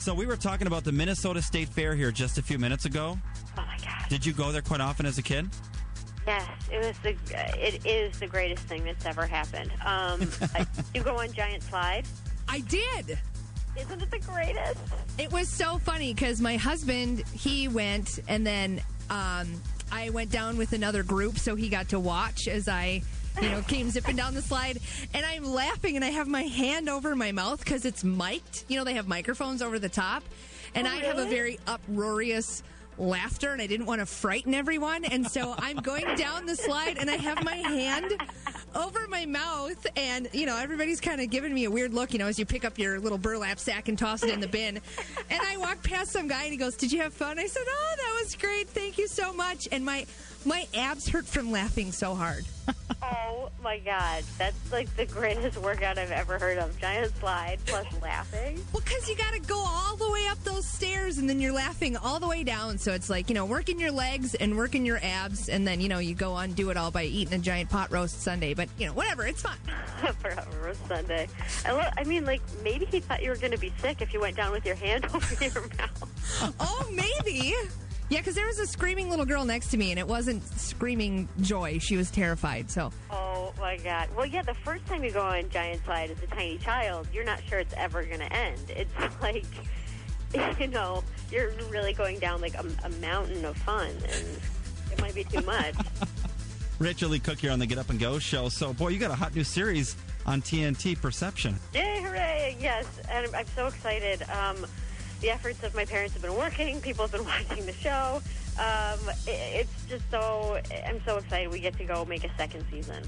So we were talking about the Minnesota State Fair here just a few minutes ago. Oh, my gosh. Did you go there quite often as a kid? Yes, it is the greatest thing that's ever happened. You go on giant slides? I did. Isn't it the greatest? It was so funny because my husband, he went, and then I went down with another group, so he got to watch as I... came zipping down the slide, and I'm laughing, and I have my hand over my mouth because it's mic'd. They have microphones over the top, and I have a very uproarious laughter, and I didn't want to frighten everyone, and so I'm going down the slide, and I have my hand over my mouth, and, everybody's kind of giving me a weird look, as you pick up your little burlap sack and toss it in the bin, and I walk past some guy, and he goes, "Did you have fun?" I said, "Oh, that was great. Thank you so much," and my abs hurt from laughing so hard. Oh, my God. That's like the greatest workout I've ever heard of. Giant slide plus laughing. Well, because you got to go all the way up those stairs, and then you're laughing all the way down. So it's like, working your legs and working your abs. And then, you go on, do it all by eating a giant pot roast Sunday. But, whatever. It's fun. Pot roast Sunday. Maybe he thought you were going to be sick if you went down with your hand over your mouth. Oh, maybe. Yeah, because there was a screaming little girl next to me, and it wasn't screaming joy. She was terrified, so. Oh, my God. Well, yeah, the first time you go on giant slide as a tiny child, you're not sure it's ever going to end. It's like, you're really going down like a mountain of fun, and it might be too much. Rachael Leigh Cook here on the Get Up and Go show. So, boy, you got a hot new series on TNT, Perception. Yay, hooray, yes, and I'm so excited. The efforts of my parents have been working. People have been watching the show. It's just so, I'm so excited we get to go make a second season.